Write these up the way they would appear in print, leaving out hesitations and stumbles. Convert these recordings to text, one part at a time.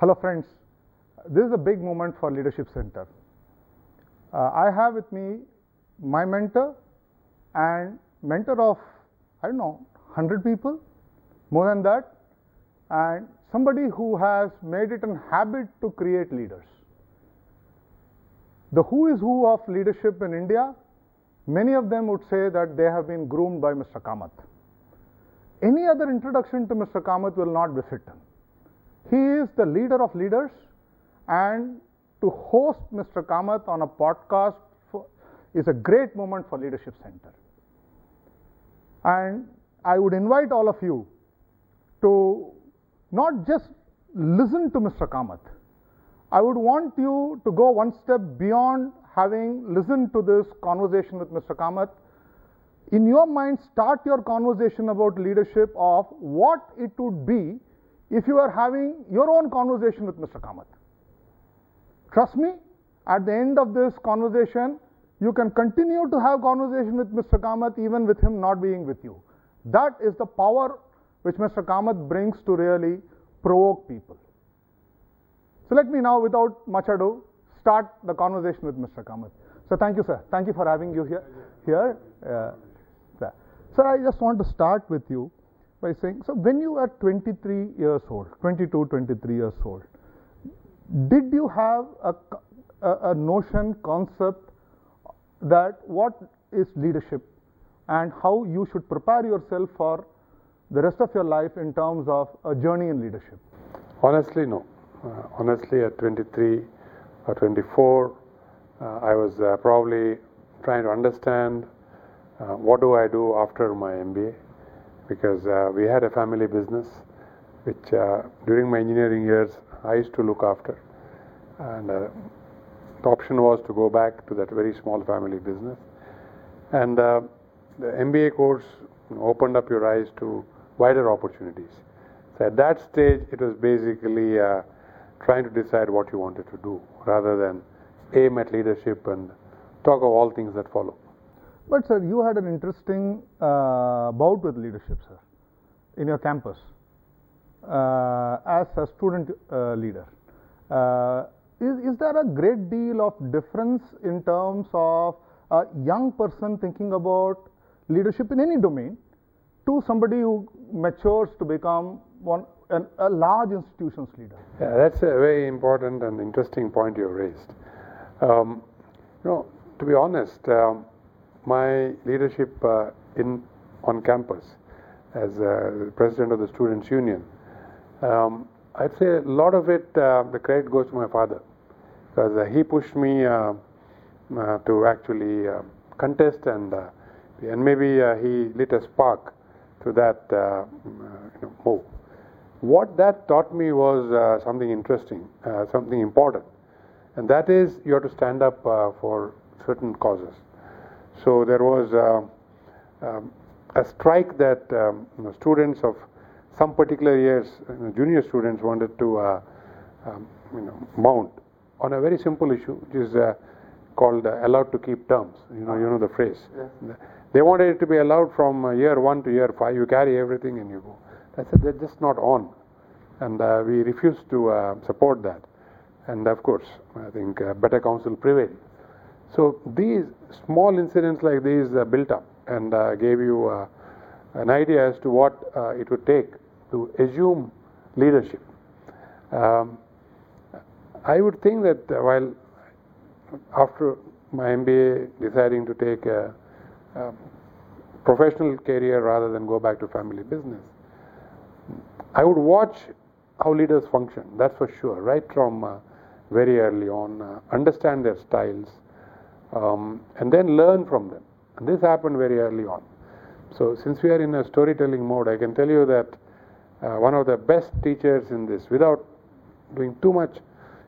Hello friends, this is a big moment for Leadership Center. I have with me my mentor and mentor of, I don't know, 100 people, more than that, and somebody who has made it a habit to create leaders. The who is who of leadership in India, many of them would say that they have been groomed by Mr. Kamath. Any other introduction to Mr. Kamath will not befit him. He is the leader of leaders, and to host Mr. Kamath on a podcast is a great moment for Leadership Center. And I would invite all of you to not just listen to Mr. Kamath. I would want you to go one step beyond having listened to this conversation with Mr. Kamath. In your mind, start your conversation about leadership of what it would be if you are having your own conversation with Mr. Kamath. Trust me, at the end of this conversation, you can continue to have conversation with Mr. Kamath even with him not being with you. That is the power which Mr. Kamath brings to really provoke people. So let me now, without much ado, start the conversation with Mr. Kamath. So thank you, sir. Thank you for having you here. Sir, I just want to start with you by saying, so when you are 23 years old, 22, 23 years old, did you have a notion, concept that what is leadership and how you should prepare yourself for the rest of your life in terms of a journey in leadership? Honestly, no. Honestly, at 23 or 24, I was probably trying to understand what do I do after my MBA, because we had a family business which during my engineering years I used to look after, and the option was to go back to that very small family business, and the MBA course opened up your eyes to wider opportunities. So at that stage it was basically trying to decide what you wanted to do rather than aim at leadership and talk of all things that follow. But sir, you had an interesting bout with leadership, sir, in your campus as a student leader. Is there a great deal of difference in terms of a young person thinking about leadership in any domain to somebody who matures to become a large institution's leader? Yeah, that's a very important and interesting point you raised. To be honest, my leadership on campus as president of the Students' Union, I'd say a lot of it, the credit goes to my father, because he pushed me to actually contest, and maybe he lit a spark to that move. What that taught me was something interesting, something important, and that is you have to stand up for certain causes. So there was a strike that students of some particular years, junior students, wanted to mount on a very simple issue, which is called allowed to keep terms. You know the phrase. Yeah. They wanted it to be allowed from year 1 to year 5. You carry everything and you go. I said they're just not on, and we refused to support that. And of course, I think better counsel prevailed. So these small incidents like these built up and gave you an idea as to what it would take to assume leadership. I would think that while after my MBA deciding to take a professional career rather than go back to family business, I would watch how leaders function, that's for sure, right from very early on, understand their styles, and then learn from them. And this happened very early on. So since we are in a storytelling mode, I can tell you that one of the best teachers in this, without doing too much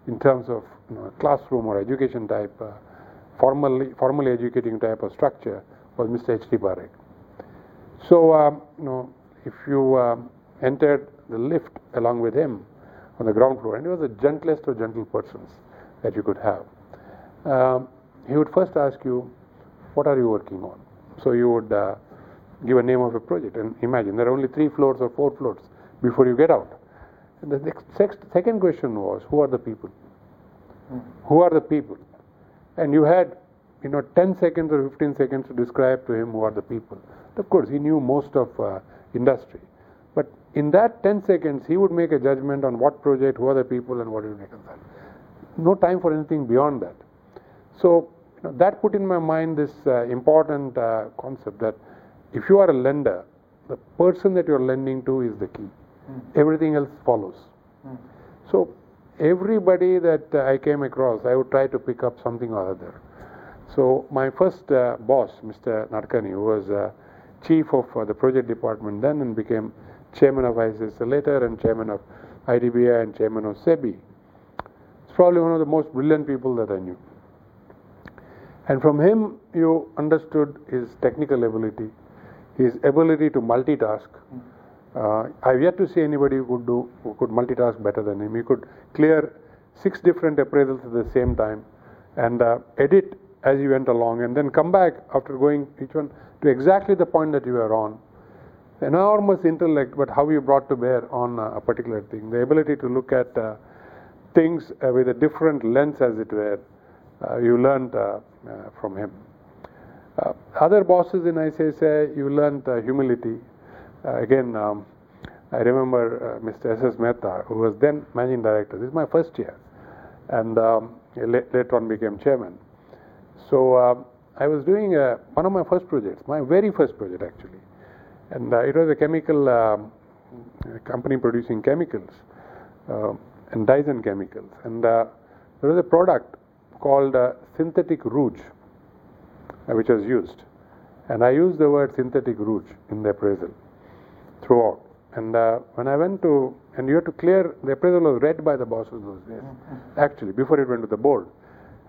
in terms of classroom or education type, formally educating type of structure, was Mr. H.T. Parekh. So, if you entered the lift along with him on the ground floor, and he was the gentlest of gentle persons that you could have. He would first ask you, what are you working on? So you would give a name of a project, and imagine there are only 3 floors or 4 floors before you get out. The second question was, who are the people? Who are the people? And you had 10 seconds or 15 seconds to describe to him who are the people. Of course, he knew most of industry. But in that 10 seconds, he would make a judgment on what project, who are the people, and what is it. No time for anything beyond that. So that put in my mind this important concept that if you are a lender, the person that you are lending to is the key. Everything else follows. So everybody that I came across, I would try to pick up something or other. So my first boss, Mr. Narkani, who was chief of the project department then and became chairman of ICICI later and chairman of IDBI and chairman of SEBI, it's probably one of the most brilliant people that I knew. And from him, you understood his technical ability, his ability to multitask. I've yet to see anybody who could multitask better than him. He could clear 6 different appraisals at the same time and edit as he went along and then come back after going each one to exactly the point that you were on. Enormous intellect, but how you brought to bear on a particular thing. The ability to look at things with a different lens, as it were, you learned from him. Other bosses in ICICI, you learned humility. I remember Mr. S.S. Mehta, who was then managing director. This is my first year, and later on became chairman. So I was doing one of my first projects, my very first project actually, and it was a chemical company producing chemicals and dyes and chemicals, and there was a product called synthetic rouge, which was used, and I used the word synthetic rouge in the appraisal throughout. And when I went to, and you had to clear, the appraisal was read by the bosses those days, actually, before it went to the board.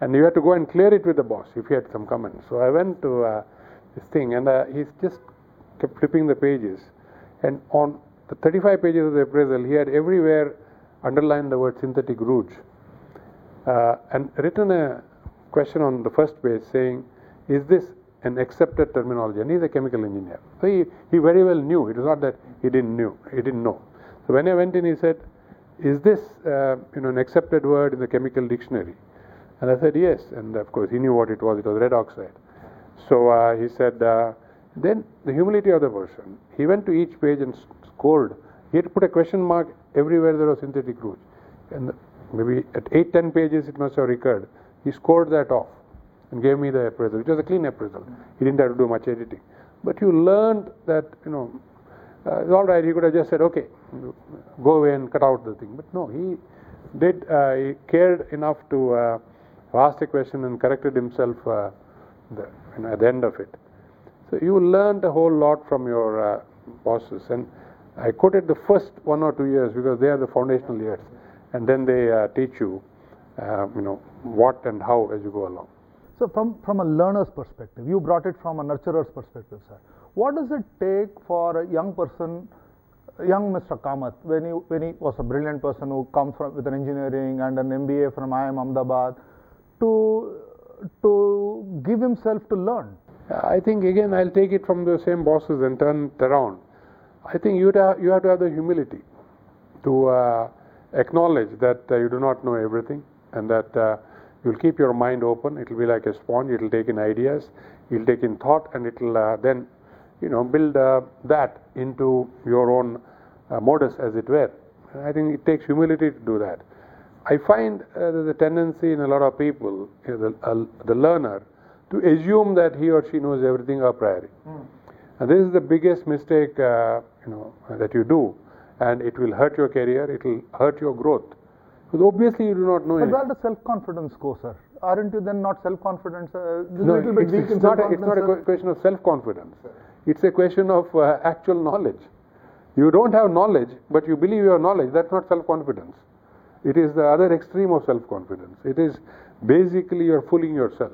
And you had to go and clear it with the boss if he had some comments. So I went to this thing, and he just kept flipping the pages. And on the 35 pages of the appraisal, he had everywhere underlined the word synthetic rouge and written a question on the first page saying, is this an accepted terminology? And he's a chemical engineer, so he very well knew. It was not that he didn't know. So when I went in, he said, "Is this an accepted word in the chemical dictionary?" And I said, "Yes." And of course, he knew what it was. It was red oxide. So he said, "Then the humility of the person. He went to each page and scored. He had put a question mark everywhere there was synthetic rouge, and maybe at 8-10 pages it must have recurred. He scored that off." And gave me the appraisal, which was a clean appraisal. He didn't have to do much editing. But you learned that, it's all right, he could have just said, okay, go away and cut out the thing. But no, he did, he cared enough to ask a question and corrected himself at the end of it. So you learned a whole lot from your bosses. And I quoted the first 1 or 2 years because they are the foundational years. And then they teach you, what and how as you go along. So from a learner's perspective, you brought it from a nurturer's perspective, sir. What does it take for a young person, young Mr. Kamath, when he was a brilliant person who comes with an engineering and an MBA from IIM Ahmedabad, to give himself to learn? I think again I'll take it from the same bosses and turn it around. I think you have to have the humility to acknowledge that you do not know everything and that. You'll keep your mind open. It'll be like a sponge. It'll take in ideas. You'll take in thought, and it'll then, build that into your own modus, as it were. And I think it takes humility to do that. I find there's a tendency in a lot of people, the learner, to assume that he or she knows everything a priori. And this is the biggest mistake, that you do, and it will hurt your career. It will hurt your growth. Because obviously you do not know. But where does self-confidence go, sir? Aren't you then not self-confident, sir? No, it's not a question of self-confidence. Sir. It's a question of actual knowledge. You don't have knowledge, but you believe you have knowledge. That's not self-confidence. It is the other extreme of self-confidence. It is basically you're fooling yourself.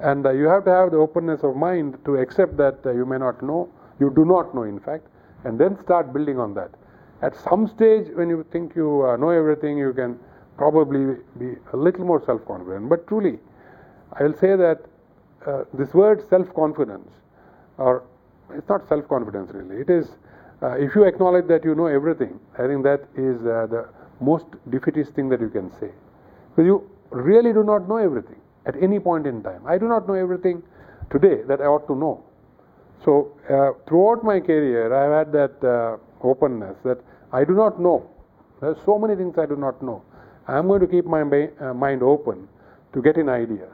And you have to have the openness of mind to accept that you may not know, you do not know, in fact, and then start building on that. At some stage, when you think you know everything, you can probably be a little more self-confident. But truly, I will say that this word self-confidence, or it's not self-confidence really, it is If you acknowledge that you know everything, I think that is the most defeatist thing that you can say. Because you really do not know everything at any point in time. I do not know everything today that I ought to know. So throughout my career, I have had that openness that I do not know. There are so many things I do not know. I am going to keep my mind open to get in ideas.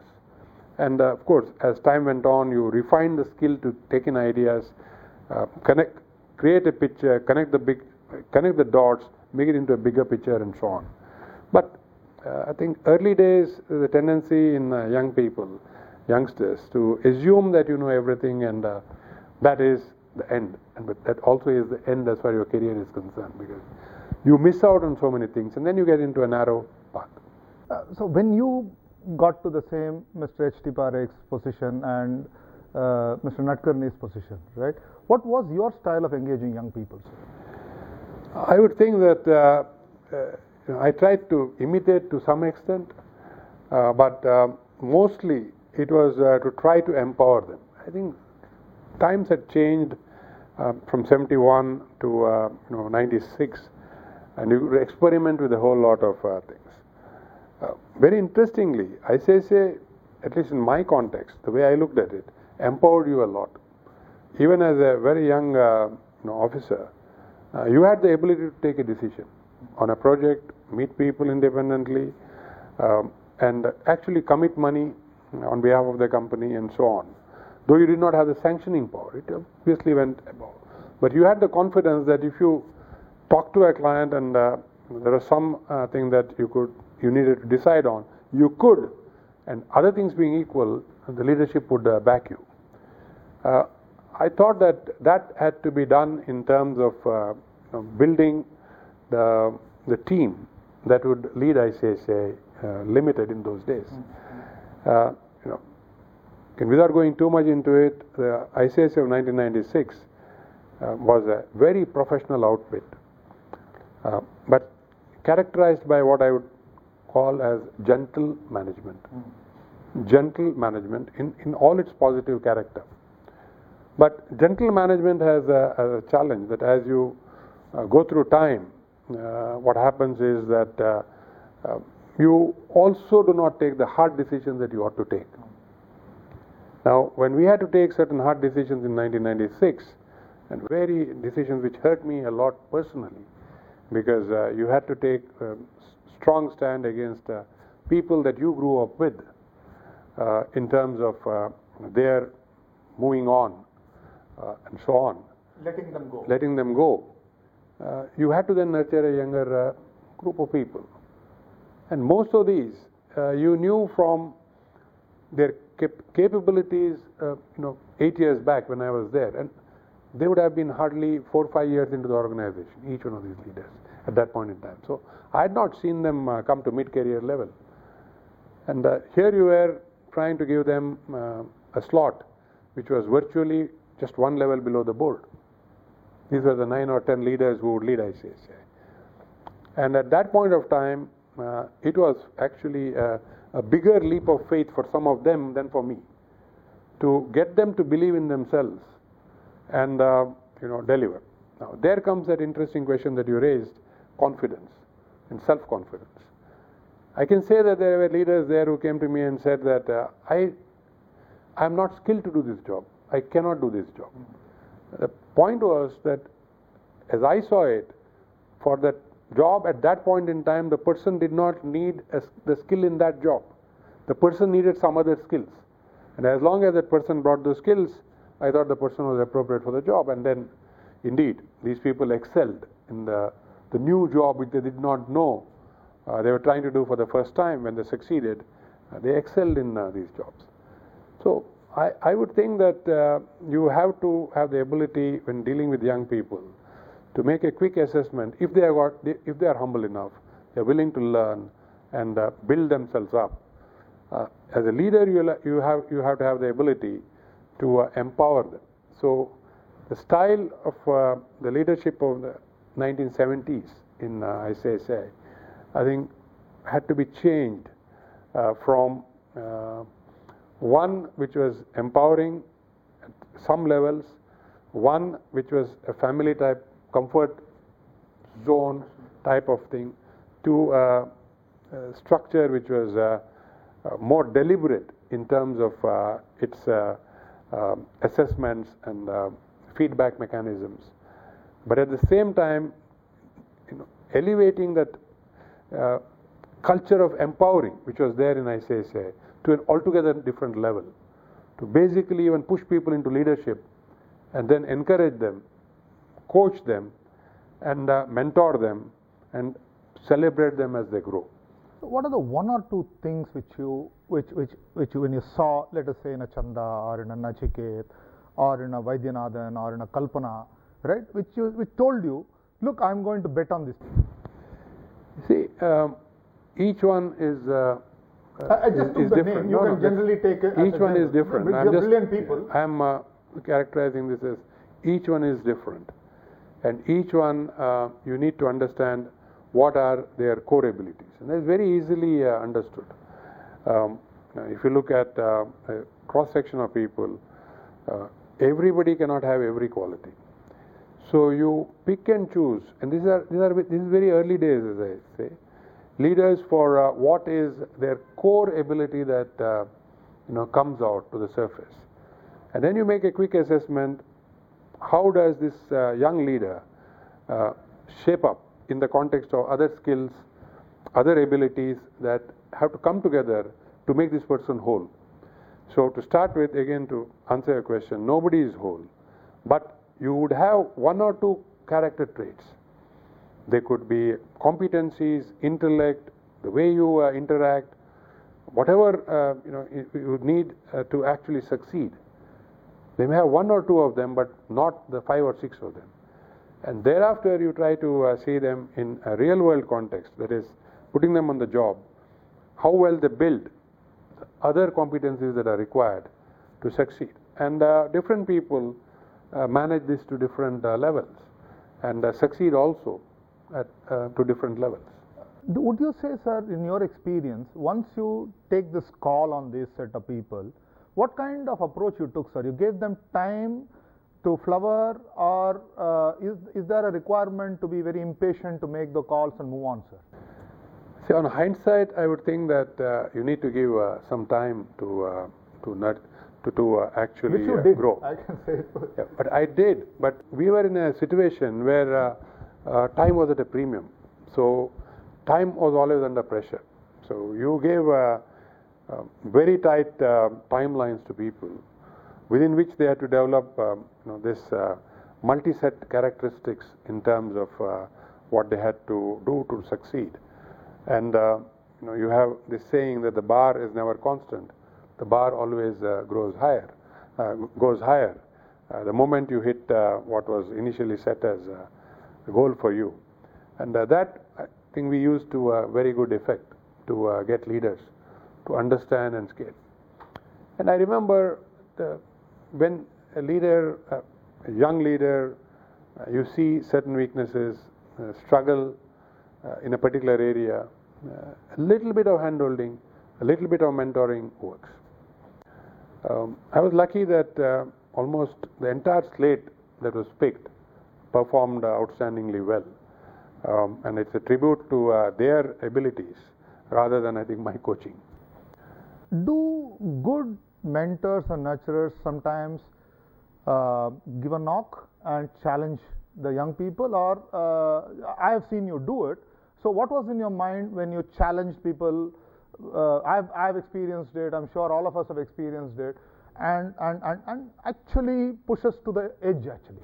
And of course, as time went on, you refine the skill to take in ideas, create a picture, connect the dots, make it into a bigger picture, and so on. But I think early days, the tendency in youngsters, to assume that you know everything, and that is the end. And but that also is the end as far as your career is concerned, because you miss out on so many things, and then you get into a narrow path. So when you got to the same Mr. H.T. Parekh's position and Mr. Nadkarni's position, right? What was your style of engaging young people? I would think that I tried to imitate to some extent, but mostly it was to try to empower them. I think times had changed from 71 to 96, and you experiment with a whole lot of things. Very interestingly, ICICI, at least in my context, the way I looked at it, empowered you a lot. Even as a very young officer, you had the ability to take a decision on a project, meet people independently, and actually commit money on behalf of the company and so on. Though you did not have the sanctioning power, it obviously went above. But you had the confidence that if you talk to a client and there are some thing that you needed to decide on, you could, and other things being equal, the leadership would back you. I thought that had to be done in terms of building the team that would lead ICICI Limited in those days. And without going too much into it, the ICICI of 1996 was a very professional outfit, but characterized by what I would call as gentle management. Gentle management in all its positive character. But gentle management has a challenge that as you go through time, what happens is that you also do not take the hard decisions that you ought to take. Now, when we had to take certain hard decisions in 1996, and very decisions which hurt me a lot personally, because you had to take a strong stand against people that you grew up with in terms of their moving on and so on. Letting them go. You had to then nurture a younger group of people. And most of these, you knew from their capabilities, 8 years back when I was there, and they would have been hardly 4 or 5 years into the organization, each one of these leaders at that point in time. So I had not seen them come to mid-career level. And here you were trying to give them a slot which was virtually just one level below the board. These were the 9 or 10 leaders who would lead ICICI. And at that point of time, it was actually a bigger leap of faith for some of them than for me, to get them to believe in themselves and deliver. Now there comes that interesting question that you raised: confidence and self-confidence. I can say that there were leaders there who came to me and said that I am not skilled to do this job. I cannot do this job. The point was that, as I saw it, for that job at that point in time, the person did not need the skill in that job. The person needed some other skills. And as long as that person brought those skills, I thought the person was appropriate for the job. And then, indeed, these people excelled in the new job which they did not know they were trying to do for the first time. When they succeeded, they excelled in these jobs. So I would think that you have to have the ability, when dealing with young people, to make a quick assessment if if they are humble enough, they are willing to learn and build themselves up. As a leader, you have to have the ability to empower them. So the style of the leadership of the 1970s in ICICI, I think, had to be changed from one which was empowering at some levels, one which was a family type comfort zone type of thing to a structure which was more deliberate in terms of its assessments and feedback mechanisms. But at the same time, elevating that culture of empowering, which was there in ICICI, to an altogether different level, to basically even push people into leadership and then encourage them, coach them, and mentor them, and celebrate them as they grow. What are the one or two things which you, when you saw, let us say in a Chanda or in a Nachiket or in a Vaidyanathan or in a Kalpana, right? Which told you, look, I'm going to bet on this. See, each one is. I just took the name. You can generally take it. Each one is different. They're brilliant people. I'm characterizing this as each one is different, and each one you need to understand what are their core abilities, and that's very easily understood. If you look at a cross-section of people, everybody cannot have every quality. So you pick and choose, and this is very early days, as I say. Leaders for what is their core ability that comes out to the surface, and then you make a quick assessment. How does this young leader shape up in the context of other skills, other abilities that have to come together to make this person whole? So to start with, again to answer your question, nobody is whole, but you would have one or two character traits. They could be competencies, intellect, the way you interact, whatever you need to actually succeed. They may have one or two of them, but not the five or six of them. And thereafter, you try to see them in a real-world context. That is, putting them on the job, how well they build the other competencies that are required to succeed. And different people manage this to different levels and succeed also to different levels. Would you say, sir, in your experience, once you take this call on this set of people, what kind of approach you took, sir? You gave them time to flower, or is there a requirement to be very impatient to make the calls and move on, sir? See, on hindsight, I would think that you need to give some time to actually grow. I can say so. Yeah, but I did. But we were in a situation where time was at a premium, so time was always under pressure. So you gave very tight timelines to people, within which they had to develop this multi-set characteristics in terms of what they had to do to succeed. And you have this saying that the bar is never constant. The bar always goes higher. The moment you hit what was initially set as a goal for you, and that I think we used to very good effect to get leaders to understand and scale. And I remember when a leader, a young leader, you see certain weaknesses, struggle in a particular area, a little bit of hand-holding, a little bit of mentoring works. I was lucky that almost the entire slate that was picked performed outstandingly well, and it's a tribute to their abilities rather than, I think, my coaching. Do good mentors and nurturers sometimes give a knock and challenge the young people, or I have seen you do it. So what was in your mind when you challenged people? I've experienced it. I'm sure all of us have experienced it, and actually push us to the edge actually.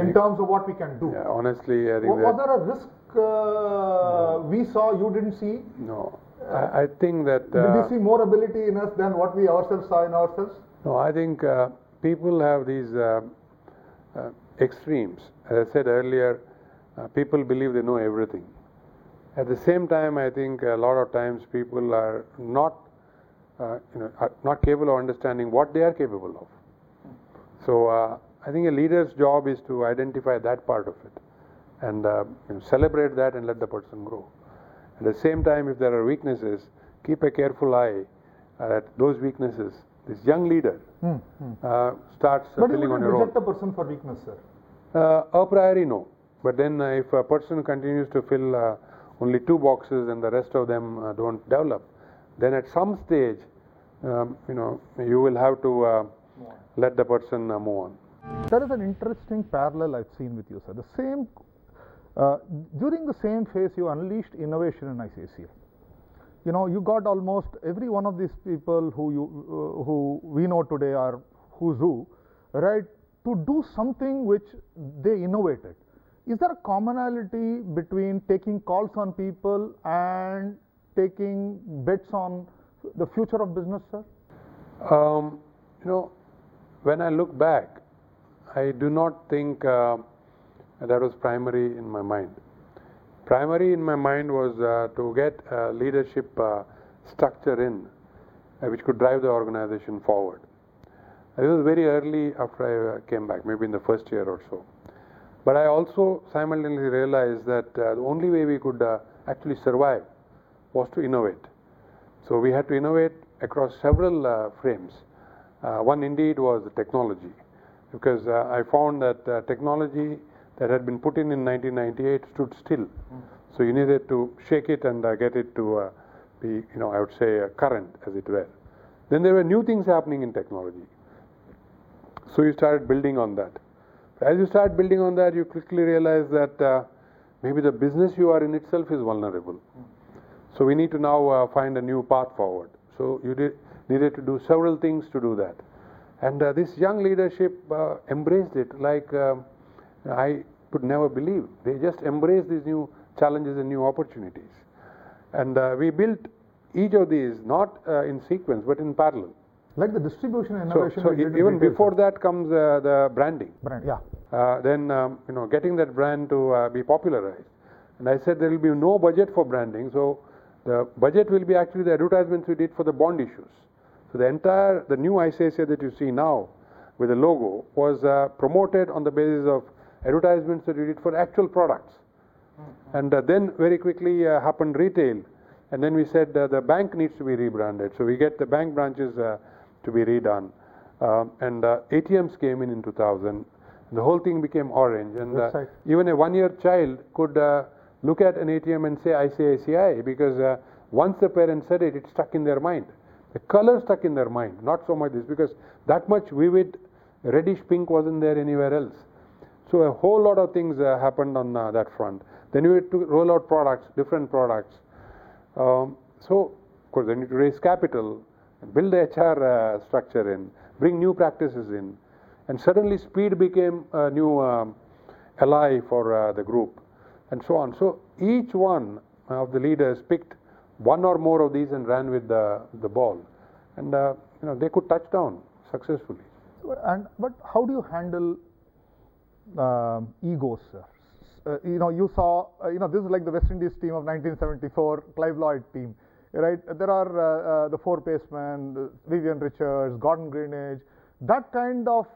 In terms of what we can do. Yeah, honestly, I think was there a risk no. We saw you didn't see? No, I think that. Did we see more ability in us than what we ourselves saw in ourselves? No, I think people have these extremes. As I said earlier, people believe they know everything. At the same time, I think a lot of times people are not capable of understanding what they are capable of. So. I think a leader's job is to identify that part of it and celebrate that and let the person grow. At the same time, if there are weaknesses, keep a careful eye at those weaknesses. This young leader starts filling on your own. But you wouldn't reject a person for weakness, sir? A priori, no. But then if a person continues to fill only two boxes and the rest of them don't develop, then at some stage, you will have to let the person move on. There is an interesting parallel I've seen with you, sir. The same, during the same phase, you unleashed innovation in ICICI. You know, you got almost every one of these people who we know today are who's who, right, to do something which they innovated. Is there a commonality between taking calls on people and taking bets on the future of business, sir? When I look back, I do not think that was primary in my mind. Primary in my mind was to get a leadership structure in which could drive the organization forward. This was very early after I came back, maybe in the first year or so. But I also simultaneously realized that the only way we could actually survive was to innovate. So we had to innovate across several frames. One indeed was the technology, because I found that technology that had been put in 1998 stood still. So you needed to shake it and get it to be, I would say, current, as it were. Then there were new things happening in technology. So you started building on that. As you start building on that, you quickly realize that maybe the business you are in itself is vulnerable. So we need to now find a new path forward. So you needed to do several things to do that. And this young leadership embraced it like I could never believe. They just embraced these new challenges and new opportunities. And we built each of these, not in sequence, but in parallel. Like the distribution innovation. So even before that comes the branding. Then, getting that brand to be popularized. And I said there will be no budget for branding. So the budget will be actually the advertisements we did for the bond issues. So the new ICICI that you see now with the logo was promoted on the basis of advertisements that we did for actual products. And then very quickly happened retail. And then we said the bank needs to be rebranded. So we get the bank branches to be redone, and ATMs came in 2000. The whole thing became orange, and even a one-year child could look at an ATM and say ICICI, because once the parent said it, it stuck in their mind. The color stuck in their mind, not so much this, because that much vivid reddish pink wasn't there anywhere else. So a whole lot of things happened on that front. Then you had to roll out products, different products. So of course they need to raise capital, build the HR structure in, bring new practices in, and suddenly speed became a new ally for the group, and so on. So each one of the leaders picked one or more of these and ran with the ball, and they could touch down successfully. But how do you handle egos, sir? You saw, this is like the West Indies team of 1974, Clive Lloyd team. Right, there are the four pacemen, Vivian Richards, Gordon Greenidge, that kind of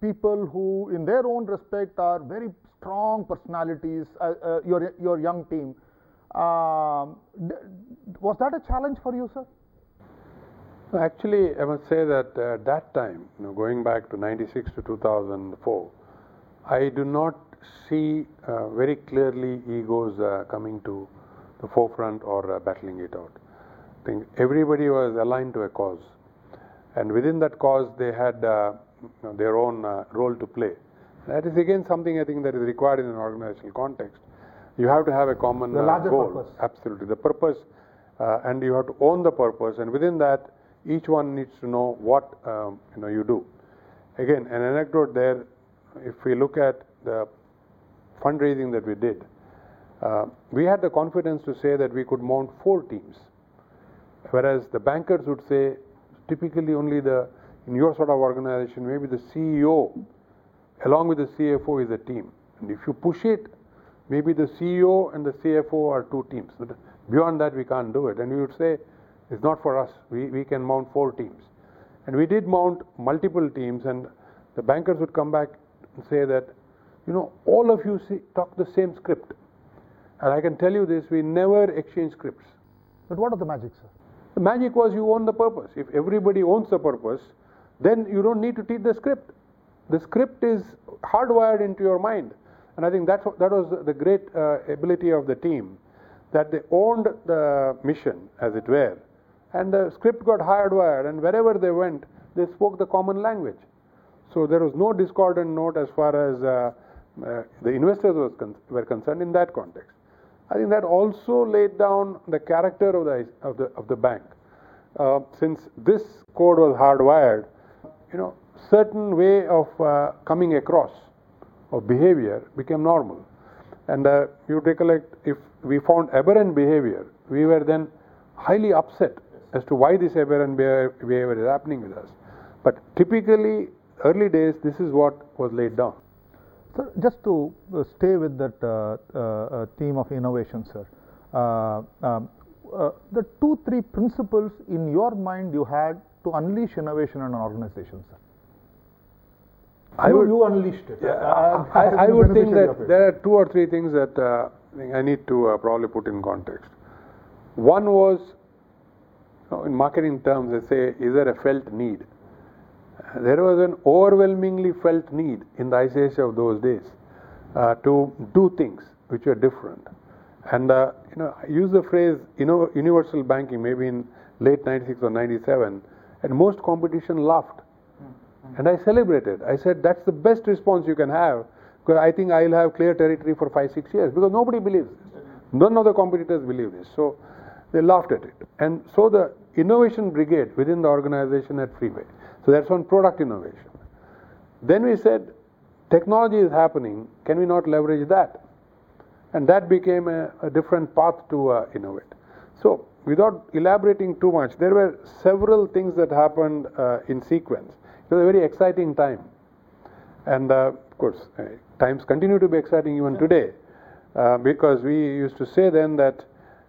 people who, in their own respect, are very strong personalities. Your young team, was that a challenge for you, sir? Actually, I must say that at that time, going back to 96 to 2004, I do not see very clearly egos coming to the forefront or battling it out. I think everybody was aligned to a cause, and within that cause they had their own role to play. That is again something I think that is required in an organizational context. You have to have a common goal, purpose. Absolutely, the purpose, and you have to own the purpose, and within that each one needs to know what you do. Again, an anecdote there, if we look at the fundraising that we did, we had the confidence to say that we could mount four teams, whereas the bankers would say typically only in your sort of organization, maybe the CEO along with the CFO is a team. And if you push it, maybe the CEO and the CFO are two teams. But beyond that, we can't do it. And we would say, it's not for us. We can mount four teams. And we did mount multiple teams, and the bankers would come back and say that, all of you talk the same script. And I can tell you this, we never exchange scripts. But what are the magic, sir? The magic was you own the purpose. If everybody owns the purpose, then you don't need to teach the script. The script is hardwired into your mind. And I think that was the great ability of the team, that they owned the mission, as it were. And the script got hardwired, and wherever they went, they spoke the common language. So there was no discordant note as far as the investors were concerned in that context. I think that also laid down the character of the bank. Since this code was hardwired, certain way of coming across of behavior became normal. And you recollect, if we found aberrant behavior, we were then highly upset as to why this aberrant behavior is happening with us. But typically, early days, this is what was laid down. So just to stay with that theme of innovation, sir, the 2-3 principles in your mind you had to unleash innovation in an organization, sir. You unleashed it. Yeah, I would think that there are 2 or 3 things that I need to probably put in context. One was, in marketing terms, they say, is there a felt need? There was an overwhelmingly felt need in the ICICI of those days to do things which were different. And I use the phrase universal banking maybe in late 96 or 97, and most competition laughed. And I celebrated. I said, that's the best response you can have, because I think I'll have clear territory for 5-6 years, because nobody believes this. None of the competitors believe this. So they laughed at it. And so the innovation brigade within the organization had free way. So that's on product innovation. Then we said, technology is happening, can we not leverage that? And that became a different path to innovate. So without elaborating too much, there were several things that happened in sequence. It was a very exciting time. And of course, times continue to be exciting even today, because we used to say then that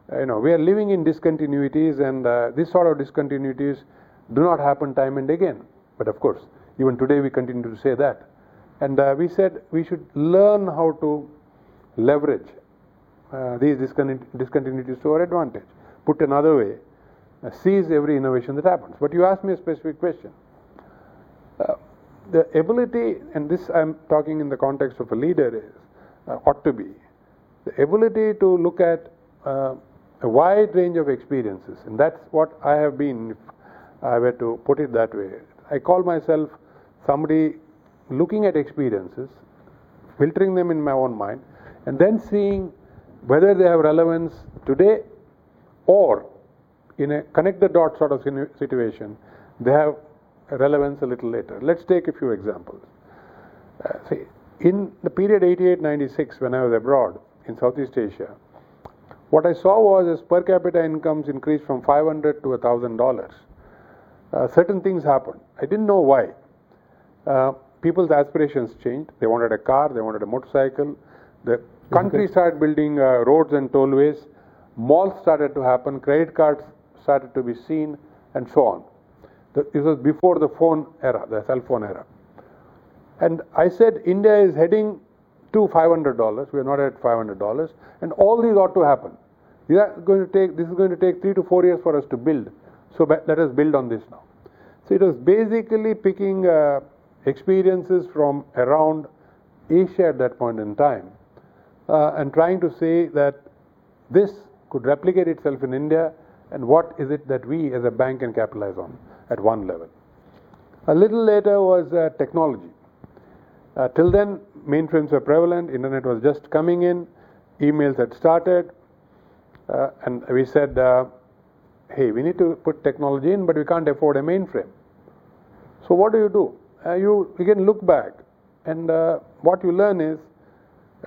we are living in discontinuities, and this sort of discontinuities do not happen time and again. But of course, even today we continue to say that. And we said we should learn how to leverage these discontinuities to our advantage. Put another way, seize every innovation that happens. But you asked me a specific question. The ability, and this I'm talking in the context of a leader, ought to be the ability to look at a wide range of experiences, and that's what I have been, if I were to put it that way. I call myself somebody looking at experiences, filtering them in my own mind, and then seeing whether they have relevance today, or in a connect the dot sort of situation, they have relevance a little later. Let's take a few examples. In the period 88-96, when I was abroad in Southeast Asia, what I saw was, as per capita incomes increased from $500 to $1,000, certain things happened. I didn't know why. People's aspirations changed. They wanted a car, they wanted a motorcycle. The country started building roads and tollways. Malls started to happen. Credit cards started to be seen, and so on. This was before the phone era, the cell phone era. And I said, India is heading to $500. We are not at $500, and all these ought to happen. This is going to take 3 to 4 years for us to build. So let us build on this now. So it was basically picking experiences from around Asia at that point in time, and trying to say that this could replicate itself in India, and what is it that we as a bank can capitalize on at one level. A little later was technology. Till then, mainframes were prevalent, internet was just coming in, emails had started, and we said, hey, we need to put technology in, but we can't afford a mainframe. So what do? You can look back, and what you learn is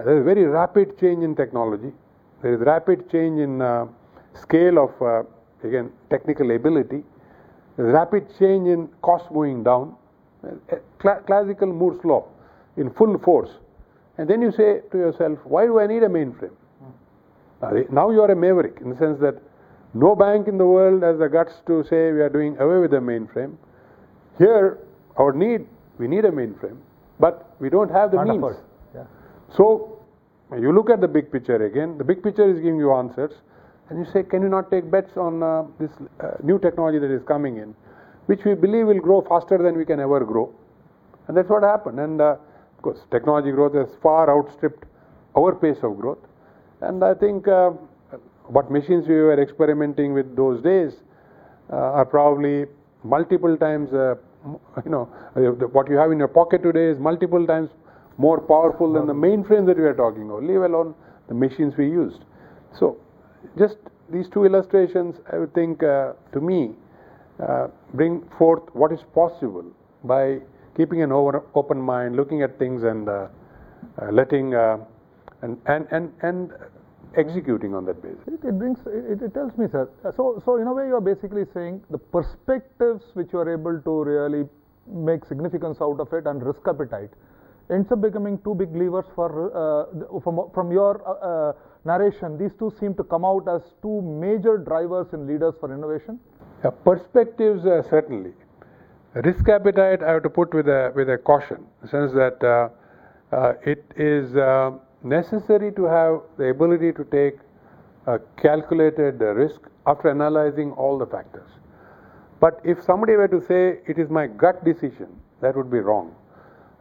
there is very rapid change in technology. There is rapid change in scale of, again, technical ability. Rapid change in cost going down, classical Moore's law in full force. And then you say to yourself, why do I need a mainframe? Now you are a maverick, in the sense that no bank in the world has the guts to say we are doing away with the mainframe. Here, we need a mainframe, but we don't have the means. Yeah. So you look at the big picture again. The big picture is giving you answers. And you say, can you not take bets on this new technology that is coming in, which we believe will grow faster than we can ever grow? And that's what happened. And Of course, technology growth has far outstripped our pace of growth. And I think what machines we were experimenting with those days are probably multiple times, what you have in your pocket today is multiple times more powerful than the mainframe that we are talking about, leave alone the machines we used. So, just these two illustrations, I would think, to me, bring forth what is possible by keeping an open mind, looking at things and letting and executing on that basis. It tells me, sir. So in a way, you are basically saying the perspectives which you are able to really make significance out of it and risk appetite ends up becoming two big levers for from your narration. These two seem to come out as two major drivers and leaders for innovation. Perspectives certainly. Risk appetite I have to put with a caution, in the sense that it is necessary to have the ability to take a calculated risk after analyzing all the factors. But if somebody were to say it is my gut decision, that would be wrong.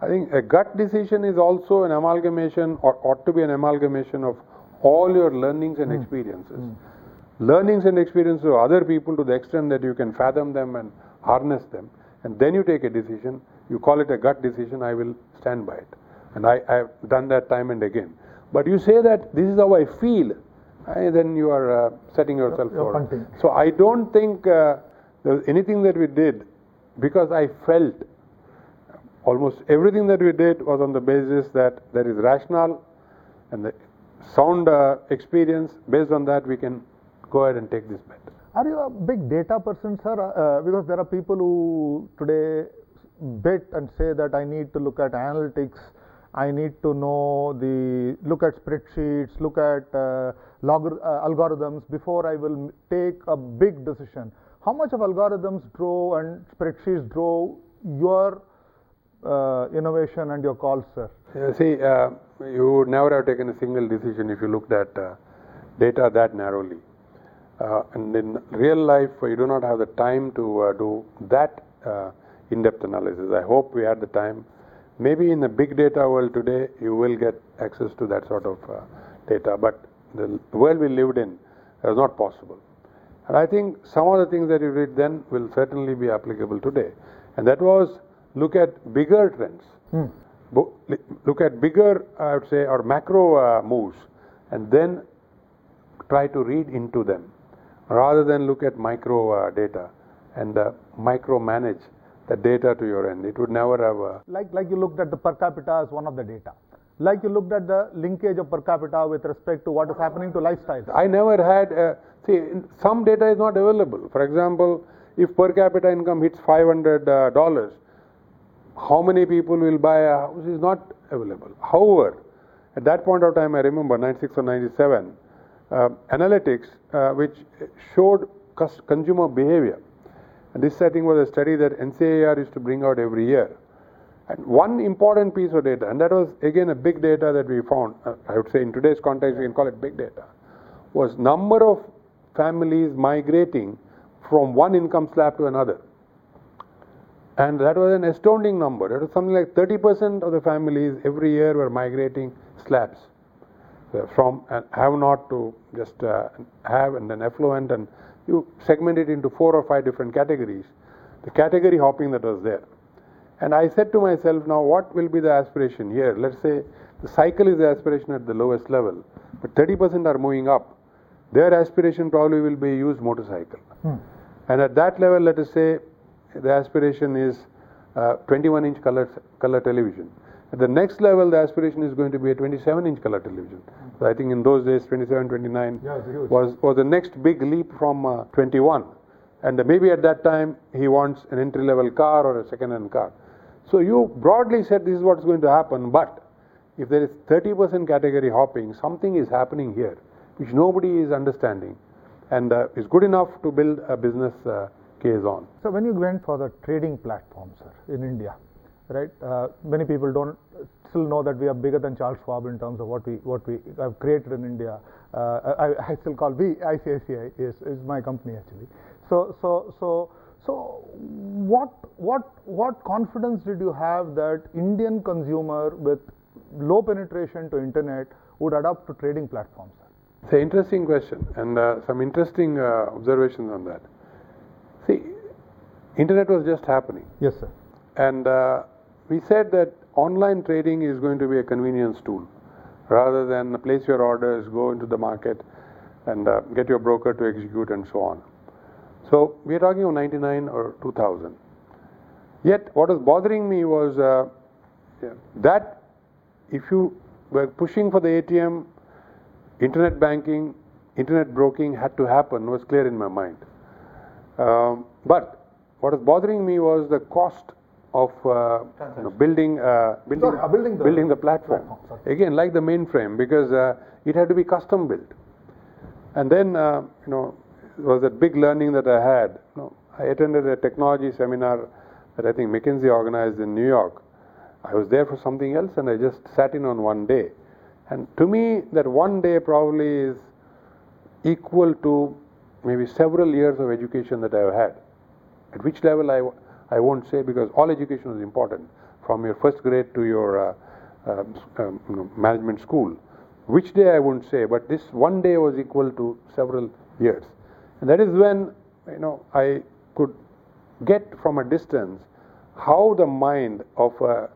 I think a gut decision is also an amalgamation, or ought to be an amalgamation, of all your learnings and experiences. Learnings and experiences of other people to the extent that you can fathom them and harness them, and then you take a decision. You call it a gut decision. I will stand by it. And I've done that time and again. But you say that this is how I feel, and then you are setting yourself forward. So I don't think there was anything that we did because I felt. Almost everything that we did was on the basis that there is rationale and the sound experience. Based on that, we can go ahead and take this bet. Are you a big data person, sir? Because there are people who today bet and say that I need to look at analytics, I need to know look at spreadsheets, look at algorithms before I will take a big decision. How much of algorithms drove and spreadsheets drove your innovation and your calls, sir? You would never have taken a single decision if you looked at data that narrowly. And in real life, you do not have the time to do that in-depth analysis. I hope we had the time. Maybe in the big data world today, you will get access to that sort of data. But the world we lived in was not possible. And I think some of the things that you did then will certainly be applicable today. And that was look at bigger trends, look at bigger, I would say, or macro moves, and then try to read into them, rather than look at micro data and micromanage the data to your end. It would never have Like you looked at the per capita as one of the data. Like you looked at the linkage of per capita with respect to what is happening to lifestyles. I never had... some data is not available. For example, if per capita income hits $500, how many people will buy a house is not available. However, at that point of time, I remember 96 or 97, analytics which showed consumer behavior. And this, I think, was a study that NCAR used to bring out every year. And one important piece of data, and that was again a big data that we found, I would say in today's context we can call it big data, was number of families migrating from one income slab to another. And that was an astounding number. It was something like 30% of the families every year were migrating slabs, from have not to just have, and then affluent, and you segment it into 4 or 5 different categories. The category hopping that was there. And I said to myself, now what will be the aspiration here? Let's say the cycle is the aspiration at the lowest level, but 30% are moving up. Their aspiration probably will be used motorcycle. And at that level, let us say, the aspiration is 21-inch color television. At the next level, the aspiration is going to be a 27-inch color television. So I think in those days, 27, 29 was the next big leap from 21. And maybe at that time, he wants an entry-level car or a second-hand car. So you broadly said this is what's going to happen, but if there is 30% category hopping, something is happening here, which nobody is understanding, and is good enough to build a business case on. So when you went for the trading platform, sir, in India, right? Many people don't still know that we are bigger than Charles Schwab in terms of what we have created in India. I still call ICICI is my company actually. So So what confidence did you have that Indian consumer with low penetration to internet would adapt to trading platforms? It's an interesting question and some interesting observations on that. See, internet was just happening. Yes, sir. And we said that online trading is going to be a convenience tool rather than place your orders, go into the market and get your broker to execute and so on. So we are talking of 99 or 2000. Yet what was bothering me was that if you were pushing for the ATM, internet banking, internet broking had to happen was clear in my mind. But what was bothering me was the cost of building the platform. Again, like the mainframe, because it had to be custom built. And then, it was a big learning that I had. I attended a technology seminar that I think McKinsey organized in New York. I was there for something else and I just sat in on one day. And to me, that one day probably is equal to maybe several years of education that I have had. At which level I won't say, because all education is important, from your first grade to your management school. Which day I won't say, but this one day was equal to several years. And that is when I could get from a distance how the mind of a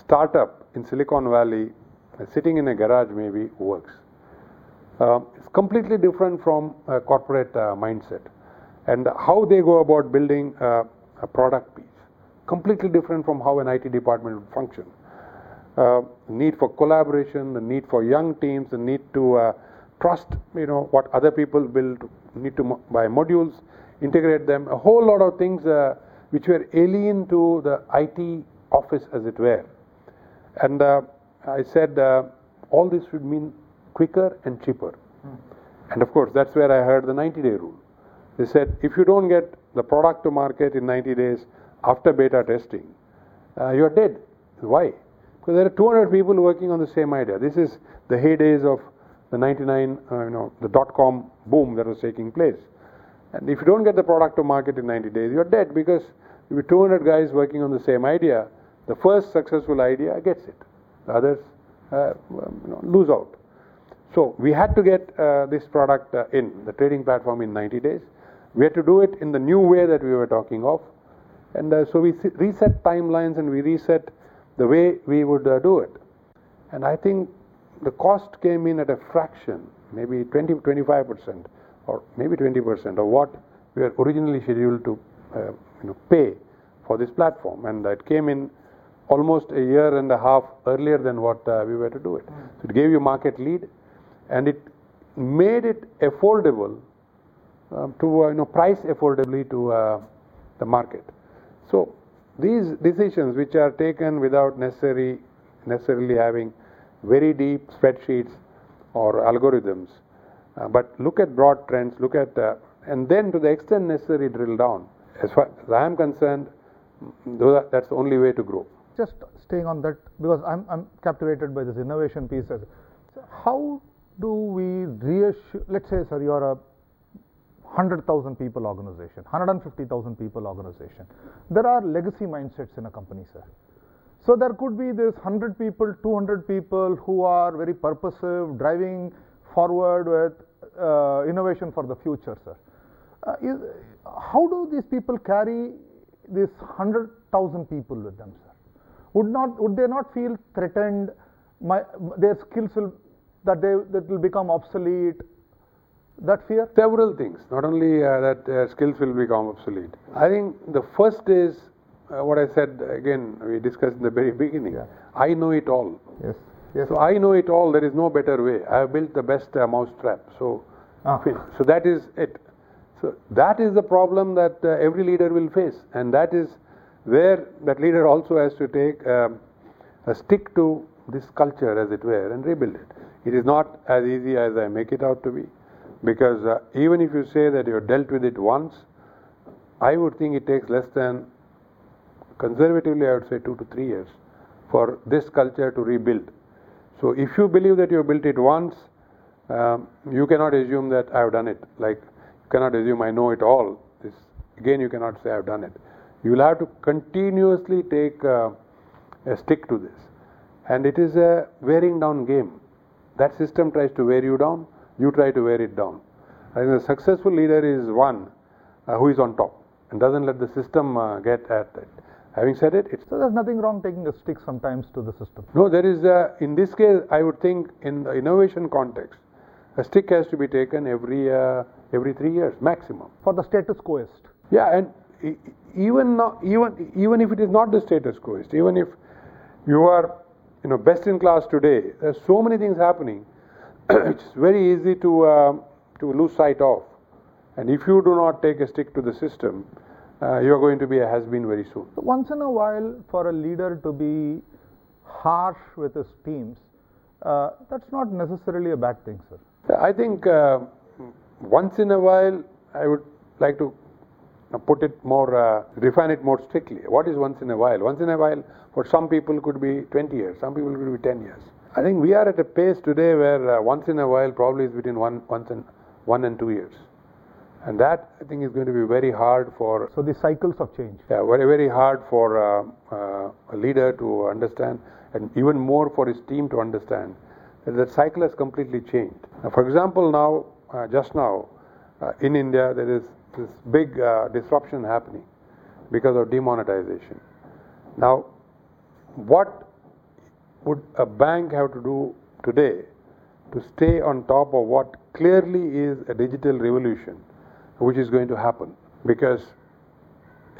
startup in Silicon Valley, sitting in a garage maybe, works. It's completely different from a corporate mindset, and how they go about building a product piece, completely different from how an IT department would function. Need for collaboration, the need for young teams, the need to trust what other people build, need to buy modules, integrate them, a whole lot of things which were alien to the IT office as it were. And I said all this would mean quicker and cheaper. And of course that's where I heard the 90-day rule. They said if you don't get the product to market in 90 days after beta testing, you're dead. Why? Because there are 200 people working on the same idea. This is the heydays of the 99, the dot-com boom that was taking place. And if you don't get the product to market in 90 days, you're dead, because with 200 guys working on the same idea, the first successful idea gets it. The others lose out. So we had to get this product in, the trading platform, in 90 days. We had to do it in the new way that we were talking of. And so we reset timelines and we reset the way we would do it. And I think the cost came in at a fraction, maybe 20, 25%, or maybe 20% of what we were originally scheduled to pay for this platform. And it came in almost a year and a half earlier than what we were to do it. So it gave you market lead, and it made it affordable to price affordably to the market. So these decisions, which are taken without necessarily having very deep spreadsheets or algorithms, but look at broad trends, look at and then to the extent necessary drill down. As far as I am concerned, that's the only way to grow. Just staying on that, because I'm captivated by this innovation piece. How do we reassure, let's say, sir, you're a 100,000 people organization, 150,000 people organization. There are legacy mindsets in a company, sir. So there could be this 100 people, 200 people who are very purposive, driving forward with innovation for the future, sir. How do these people carry this 100,000 people with them, sir? Would they not feel threatened? Their skills will become obsolete. That fear? Several things. Not only that skills will become obsolete. I think the first is. What I said, again, we discussed in the very beginning. Yeah. I know it all. Yes. Yes. So I know it all. There is no better way. I have built the best mousetrap. So that is it. So that is the problem that every leader will face, and that is where that leader also has to take a stick to this culture, as it were, and rebuild it. It is not as easy as I make it out to be, because even if you say that you have dealt with it once, I would think it takes less than, conservatively I would say, 2 to 3 years for this culture to rebuild. So if you believe that you built it once, you cannot assume that I have done it. Like, you cannot assume I know it all. This Again, you cannot say I've done it. You will have to continuously take a stick to this. And it is a wearing down game. That system tries to wear you down, you try to wear it down. And a successful leader is one who is on top and doesn't let the system get at it. Having said it, so there's nothing wrong taking a stick sometimes to the system. No, there is. In this case, I would think in the innovation context, a stick has to be taken every 3 years maximum. For the status quoist. Yeah, and even if it is not the status quoist, even if you are best in class today, there's so many things happening. It's very easy to lose sight of, and if you do not take a stick to the system, you are going to be a has-been very soon. So once in a while, for a leader to be harsh with his teams, that's not necessarily a bad thing, sir. I think once in a while, I would like to put it more, refine it more strictly. What is once in a while? Once in a while, for some people, could be 20 years. Some people could be 10 years. I think we are at a pace today where once in a while probably is between one and 2 years. And that, I think, is going to be very hard for... So the cycles of change. Yeah, very, very hard for a leader to understand, and even more for his team to understand that the cycle has completely changed. Now, for example, now, just now, in India, there is this big disruption happening because of demonetization. Now, what would a bank have to do today to stay on top of what clearly is a digital revolution, which is going to happen, because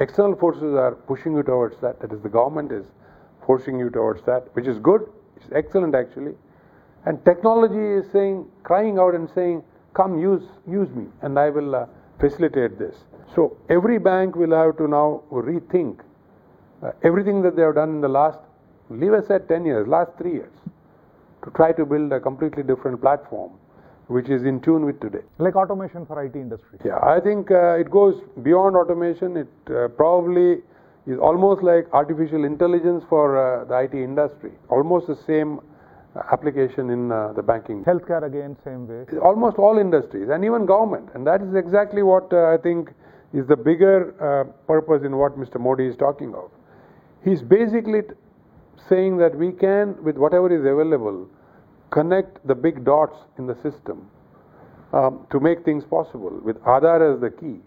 external forces are pushing you towards that. That is, the government is forcing you towards that, which is good, it's excellent actually. And technology is crying out and saying, come use me, and I will facilitate this. So every bank will have to now rethink everything that they have done in the last, leave aside 10 years, last 3 years, to try to build a completely different platform, which is in tune with today. Like automation for IT industry. Yeah, I think it goes beyond automation. It probably is almost like artificial intelligence for the IT industry. Almost the same application in the banking. Healthcare again, same way. Almost all industries and even government. And that is exactly what I think is the bigger purpose in what Mr. Modi is talking of. He's basically saying that we can, with whatever is available, connect the big dots in the system to make things possible, with Aadhaar as the key,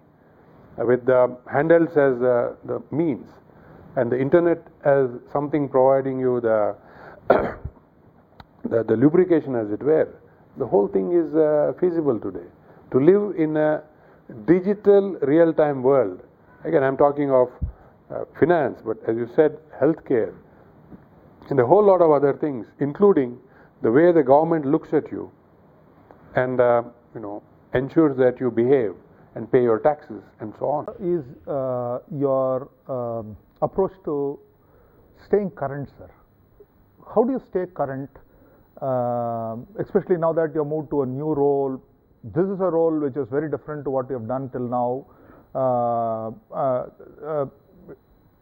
with the handhelds as the means, and the internet as something providing you the lubrication, as it were. The whole thing is feasible today. To live in a digital real-time world, again I'm talking of finance, but as you said, healthcare, and a whole lot of other things, including the way the government looks at you and ensures that you behave and pay your taxes and so on. Is your approach to staying current, sir? How do you stay current, especially now that you have moved to a new role? This is a role which is very different to what you have done till now. How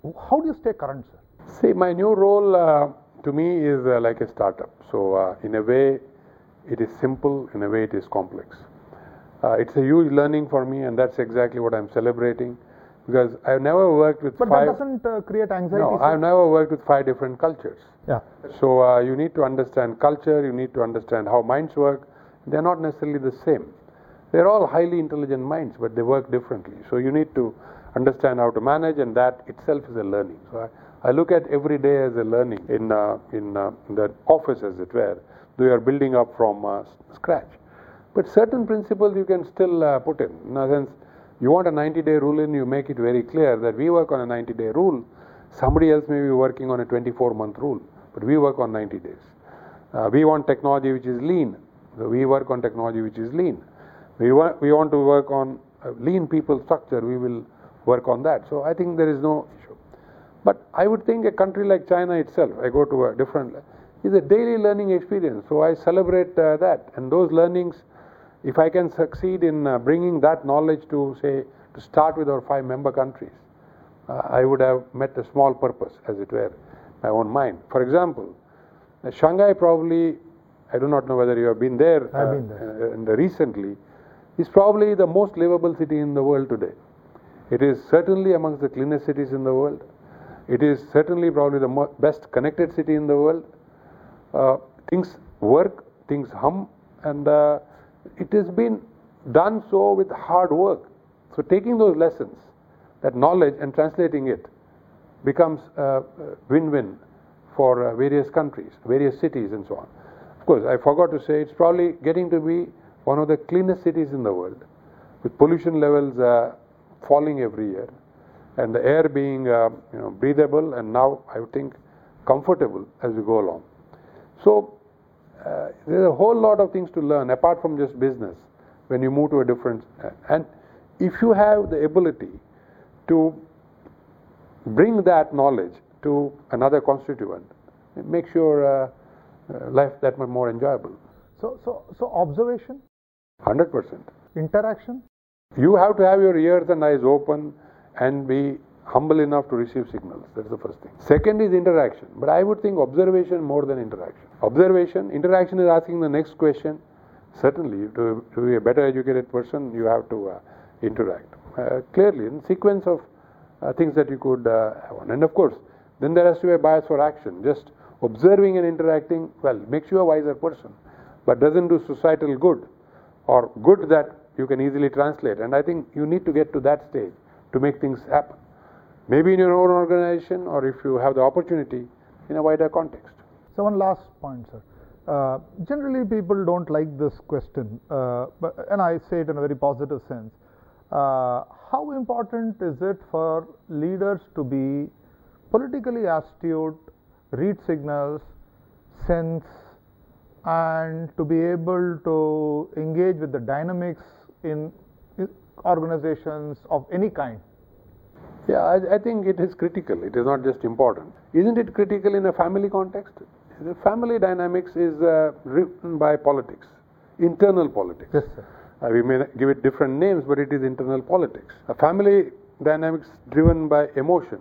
do you stay current, sir? See, my new role... to me is like a startup. So in a way it is simple, in a way it is complex. It's a huge learning for me, and that's exactly what I'm celebrating, because I've never worked with but that doesn't create anxiety. No, I've never worked with 5 different cultures. Yeah. So you need to understand culture, you need to understand how minds work. They're not necessarily the same. They're all highly intelligent minds, but they work differently. So you need to understand how to manage, and that itself is a learning. So I look at every day as a learning in the office, as it were. Though you are building up from scratch, but certain principles you can still put in. In a sense, you want a 90-day rule in, you make it very clear that we work on a 90-day rule. Somebody else may be working on a 24-month rule, but we work on 90 days. We want technology which is lean. So we work on technology which is lean. We want to work on a lean people structure. We will work on that. So I think there is no issue. But I would think a country like China itself, I go to a different, is a daily learning experience. So I celebrate that. And those learnings, if I can succeed in bringing that knowledge to start with our 5 member countries, I would have met a small purpose, as it were, my own mind. For example, Shanghai probably, I do not know whether you have been there. I've been there. Recently, is probably the most livable city in the world today. It is certainly amongst the cleanest cities in the world. It is certainly probably the best connected city in the world. Things work, things hum, and it has been done so with hard work. So taking those lessons, that knowledge, and translating it becomes a win-win for various countries, various cities, and so on. Of course, I forgot to say, it's probably getting to be one of the cleanest cities in the world, with pollution levels falling every year, and the air being breathable, and now I think comfortable as we go along. So there's a whole lot of things to learn apart from just business when you move to a different, and if you have the ability to bring that knowledge to another constituent, it makes your life that much more enjoyable. So observation? 100%. Interaction? You have to have your ears and eyes open and be humble enough to receive signals. That's the first thing. Second is interaction. But I would think observation more than interaction. Observation, interaction is asking the next question. Certainly, to be a better educated person, you have to interact. Clearly, in sequence of things that you could have on. And of course, then there has to be a bias for action. Just observing and interacting, well, makes you a wiser person, but doesn't do societal good, or good that you can easily translate. And I think you need to get to that stage to make things happen. Maybe in your own organization, or if you have the opportunity, in a wider context. So one last point, sir. Generally, people don't like this question, and I say it in a very positive sense. How important is it for leaders to be politically astute, read signals, sense, and to be able to engage with the dynamics in organizations of any kind? Yeah, I think it is critical. It is not just important. Isn't it critical in a family context? The family dynamics is written by politics, internal politics. Yes, sir. We may give it different names, but it is internal politics. A family dynamics driven by emotion.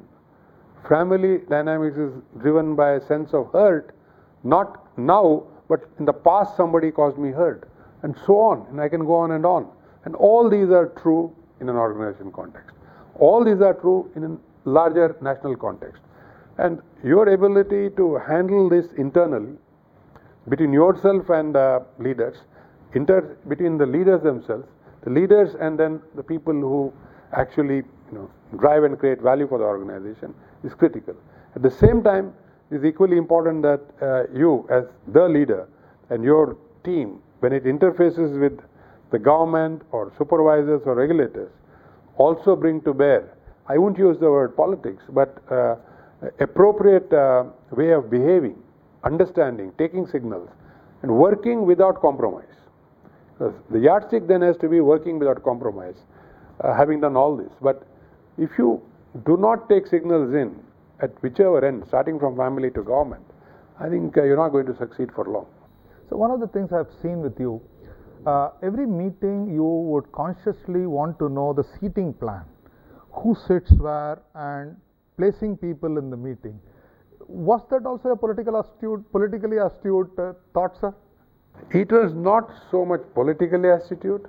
Family dynamics is driven by a sense of hurt, not now, but in the past somebody caused me hurt, and so on, and I can go on. And all these are true in an organization context. All these are true in a larger national context. And your ability to handle this internally, between yourself and leaders, between the leaders themselves, the leaders and then the people who actually drive and create value for the organization, is critical. At the same time, it is equally important that you as the leader and your team, when it interfaces with the government or supervisors or regulators, also bring to bear, I won't use the word politics, but appropriate way of behaving, understanding, taking signals, and working without compromise. The yardstick then has to be working without compromise, having done all this. But if you do not take signals in at whichever end, starting from family to government, I think you're not going to succeed for long. So one of the things I've seen with you, every meeting you would consciously want to know the seating plan, who sits where, and placing people in the meeting. Was that also a politically astute thought, sir? It was not so much politically astute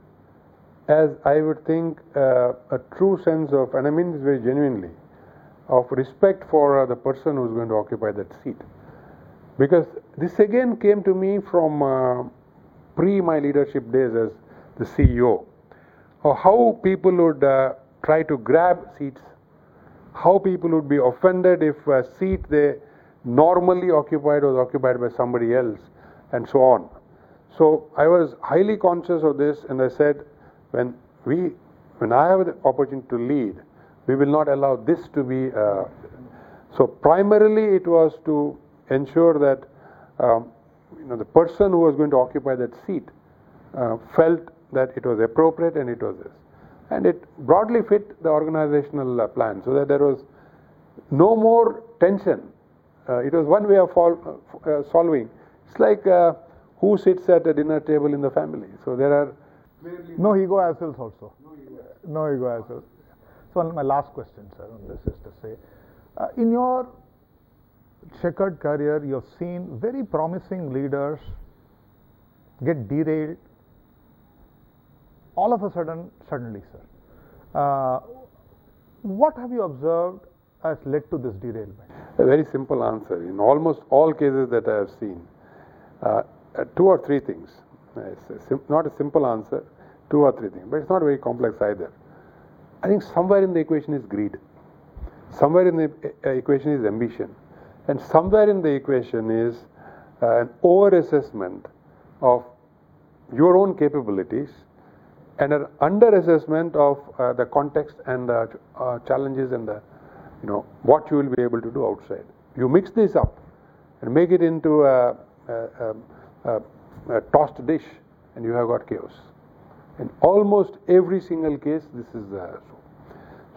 as I would think a true sense of, and I mean this very genuinely, of respect for the person who's going to occupy that seat. Because this again came to me from pre-my leadership days as the CEO, or how people would try to grab seats, how people would be offended if a seat they normally occupied was occupied by somebody else, and so on. So I was highly conscious of this, and I said, when I have the opportunity to lead, we will not allow this to be. So primarily, it was to ensure that the person who was going to occupy that seat felt that it was appropriate and it was this, and it broadly fit the organizational plan, so that there was no more tension. It was one way of solving. It's like who sits at a dinner table in the family. So there are no ego assholes also. No ego assholes. So my last question, sir, on this is to say, in your checkered career, you have seen very promising leaders get derailed all of a sudden, sir. What have you observed has led to this derailment? A very simple answer. In almost all cases that I have seen, two or three things. It's not a simple answer, two or three things, but it's not very complex either. I think somewhere in the equation is greed, somewhere in the equation is ambition, and somewhere in the equation is an overassessment of your own capabilities and an underassessment of the context and the challenges and the what you will be able to do outside. You mix this up and make it into a tossed dish, and you have got chaos. In almost every single case, this is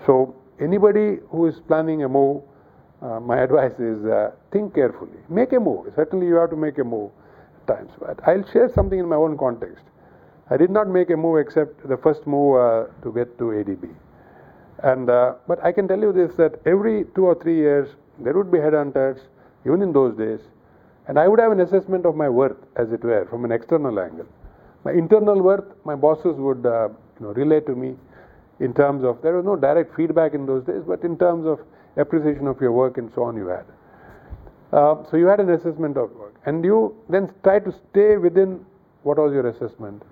so. Anybody who is planning a move, my advice is think carefully. Make a move. Certainly, you have to make a move at times. But I'll share something in my own context. I did not make a move except the first move to get to ADB. And but I can tell you this, that every 2 or 3 years, there would be headhunters, even in those days. And I would have an assessment of my worth, as it were, from an external angle. My internal worth, my bosses would relay to me in terms of, there was no direct feedback in those days, but in terms of appreciation of your work and so on you had. So you had an assessment of work. And you then try to stay within what was your assessment.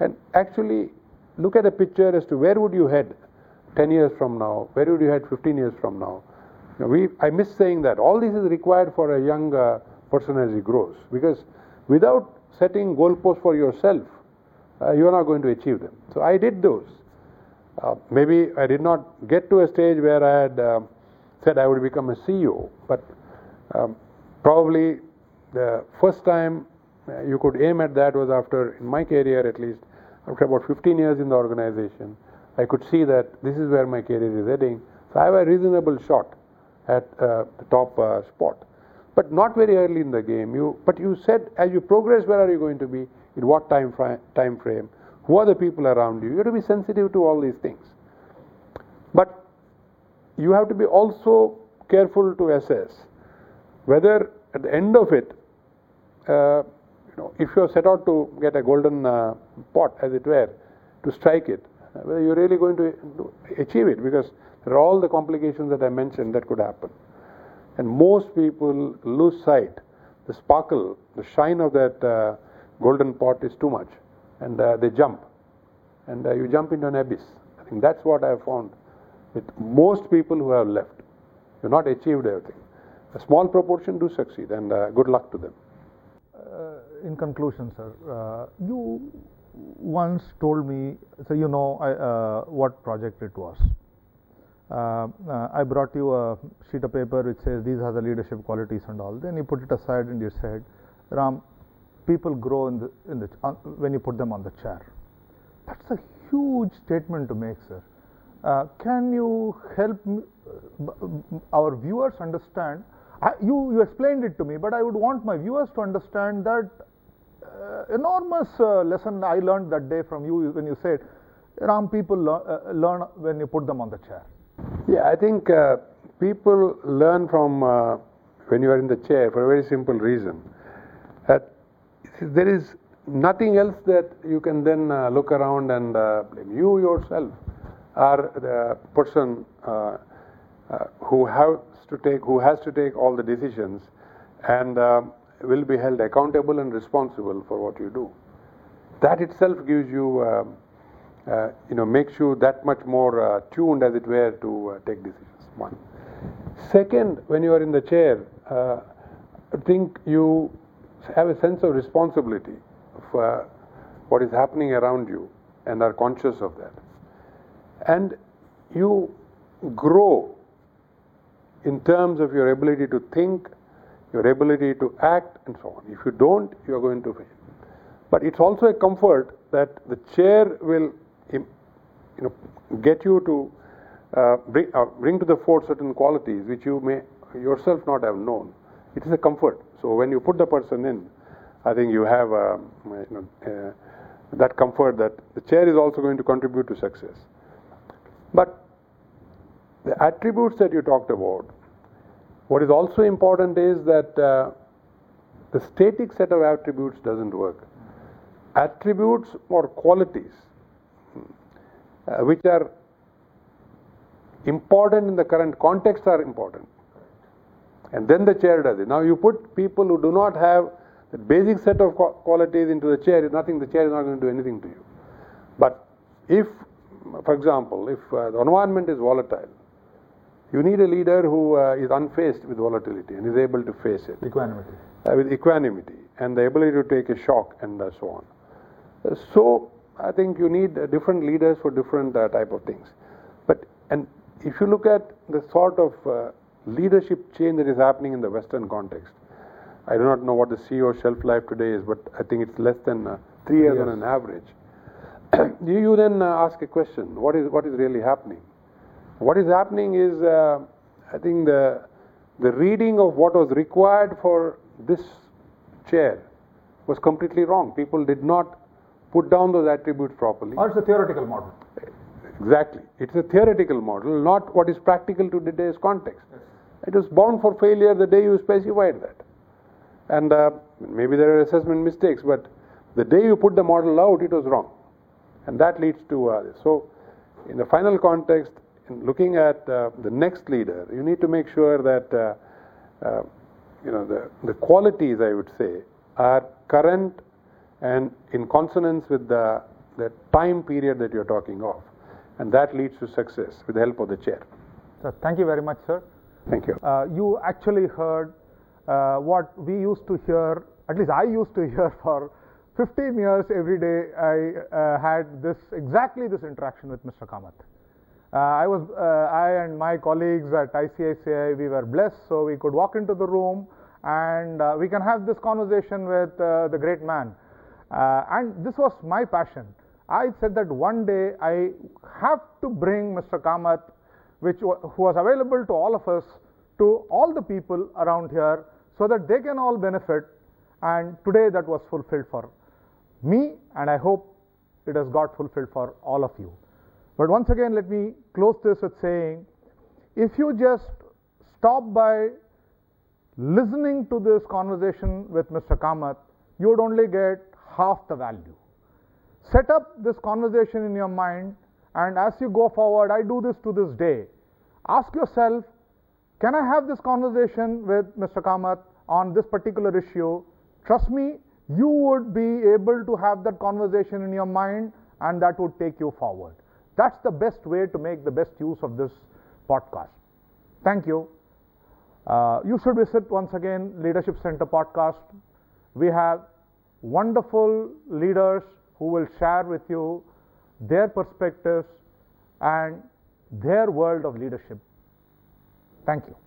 And actually look at a picture as to where would you head 10 years from now, where would you head 15 years from now. I miss saying that. All this is required for a young person as he grows, because without setting goalposts for yourself, you are not going to achieve them. So I did those. Maybe I did not get to a stage where I had said I would become a CEO, but probably the first time you could aim at that was after, in my career at least, after about 15 years in the organization, I could see that this is where my career is heading. So I have a reasonable shot at the top spot. But not very early in the game. But you said, as you progress, where are you going to be? In what time frame? Who are the people around you? You have to be sensitive to all these things. But you have to be also careful to assess whether at the end of it, if you are set out to get a golden pot, as it were, to strike it, whether you are really going to achieve it, because there are all the complications that I mentioned that could happen. And most people lose sight. The sparkle, the shine of that golden pot is too much, and they jump, and you jump into an abyss. I think that's what I have found with most people who have left. You've not achieved everything. A small proportion do succeed, and good luck to them. In conclusion, sir, you once told me, so you know what project it was. I brought you a sheet of paper which says these are the leadership qualities and all. Then you put it aside and you said, Ram, people grow when you put them on the chair. That's a huge statement to make, sir. Can you help our viewers understand? You explained it to me, but I would want my viewers to understand that enormous lesson I learned that day from you when you said, Ram, people learn when you put them on the chair. Yeah, I think people learn from when you are in the chair for a very simple reason. That there is nothing else that you can then look around and blame. You yourself are the person who has to take all the decisions and will be held accountable and responsible for what you do. That itself gives you. Makes you that much more tuned, as it were, to take decisions. One. Second, when you are in the chair, I think you have a sense of responsibility of what is happening around you and are conscious of that. And you grow in terms of your ability to think, your ability to act, and so on. If you don't, you are going to fail. But it's also a comfort that the chair will get you to bring to the fore certain qualities which you may yourself not have known. It is a comfort. So when you put the person in, I think you have that comfort that the chair is also going to contribute to success. But the attributes that you talked about, what is also important is that the static set of attributes doesn't work. Attributes or qualities which are important in the current context are important. And then the chair does it. Now you put people who do not have the basic set of qualities into the chair, the chair is not going to do anything to you. But if, for example, if the environment is volatile, you need a leader who is unfazed with volatility and is able to face it. Equanimity. With equanimity and the ability to take a shock and so on. So I think you need different leaders for different type of things. And if you look at the sort of leadership change that is happening in the Western context, I do not know what the CEO shelf life today is, but I think it's less than 3 years on an average. You then ask a question, what is really happening? What is happening is, I think the reading of what was required for this chair was completely wrong. People did not put down those attributes properly. Or it's a theoretical model. Exactly. It's a theoretical model, not what is practical to today's context. Yes. It was bound for failure the day you specified that. And maybe there are assessment mistakes, but the day you put the model out, it was wrong. And that leads to this. So, in the final context, in looking at the next leader, you need to make sure that the qualities, I would say, are current and in consonance with the time period that you're talking of. And that leads to success with the help of the chair. So, thank you very much, sir. Thank you. You actually heard what we used to hear, at least I used to hear for 15 years every day. I had exactly this interaction with Mr. Kamath. I and my colleagues at ICICI, we were blessed, so we could walk into the room and we can have this conversation with the great man. And this was my passion. I said that one day I have to bring Mr. Kamath, who was available to all of us, to all the people around here, so that they can all benefit. And today that was fulfilled for me, and I hope it has got fulfilled for all of you. But once again, let me close this with saying, if you just stop by listening to this conversation with Mr. Kamath, you would only get half the value. Set up this conversation in your mind, and as you go forward, I do this to this day. Ask yourself, can I have this conversation with Mr. Kamath on this particular issue? Trust me, you would be able to have that conversation in your mind, and that would take you forward. That's the best way to make the best use of this podcast. Thank you. You should visit once again Leadership Center podcast. We have wonderful leaders who will share with you their perspectives and their world of leadership. Thank you.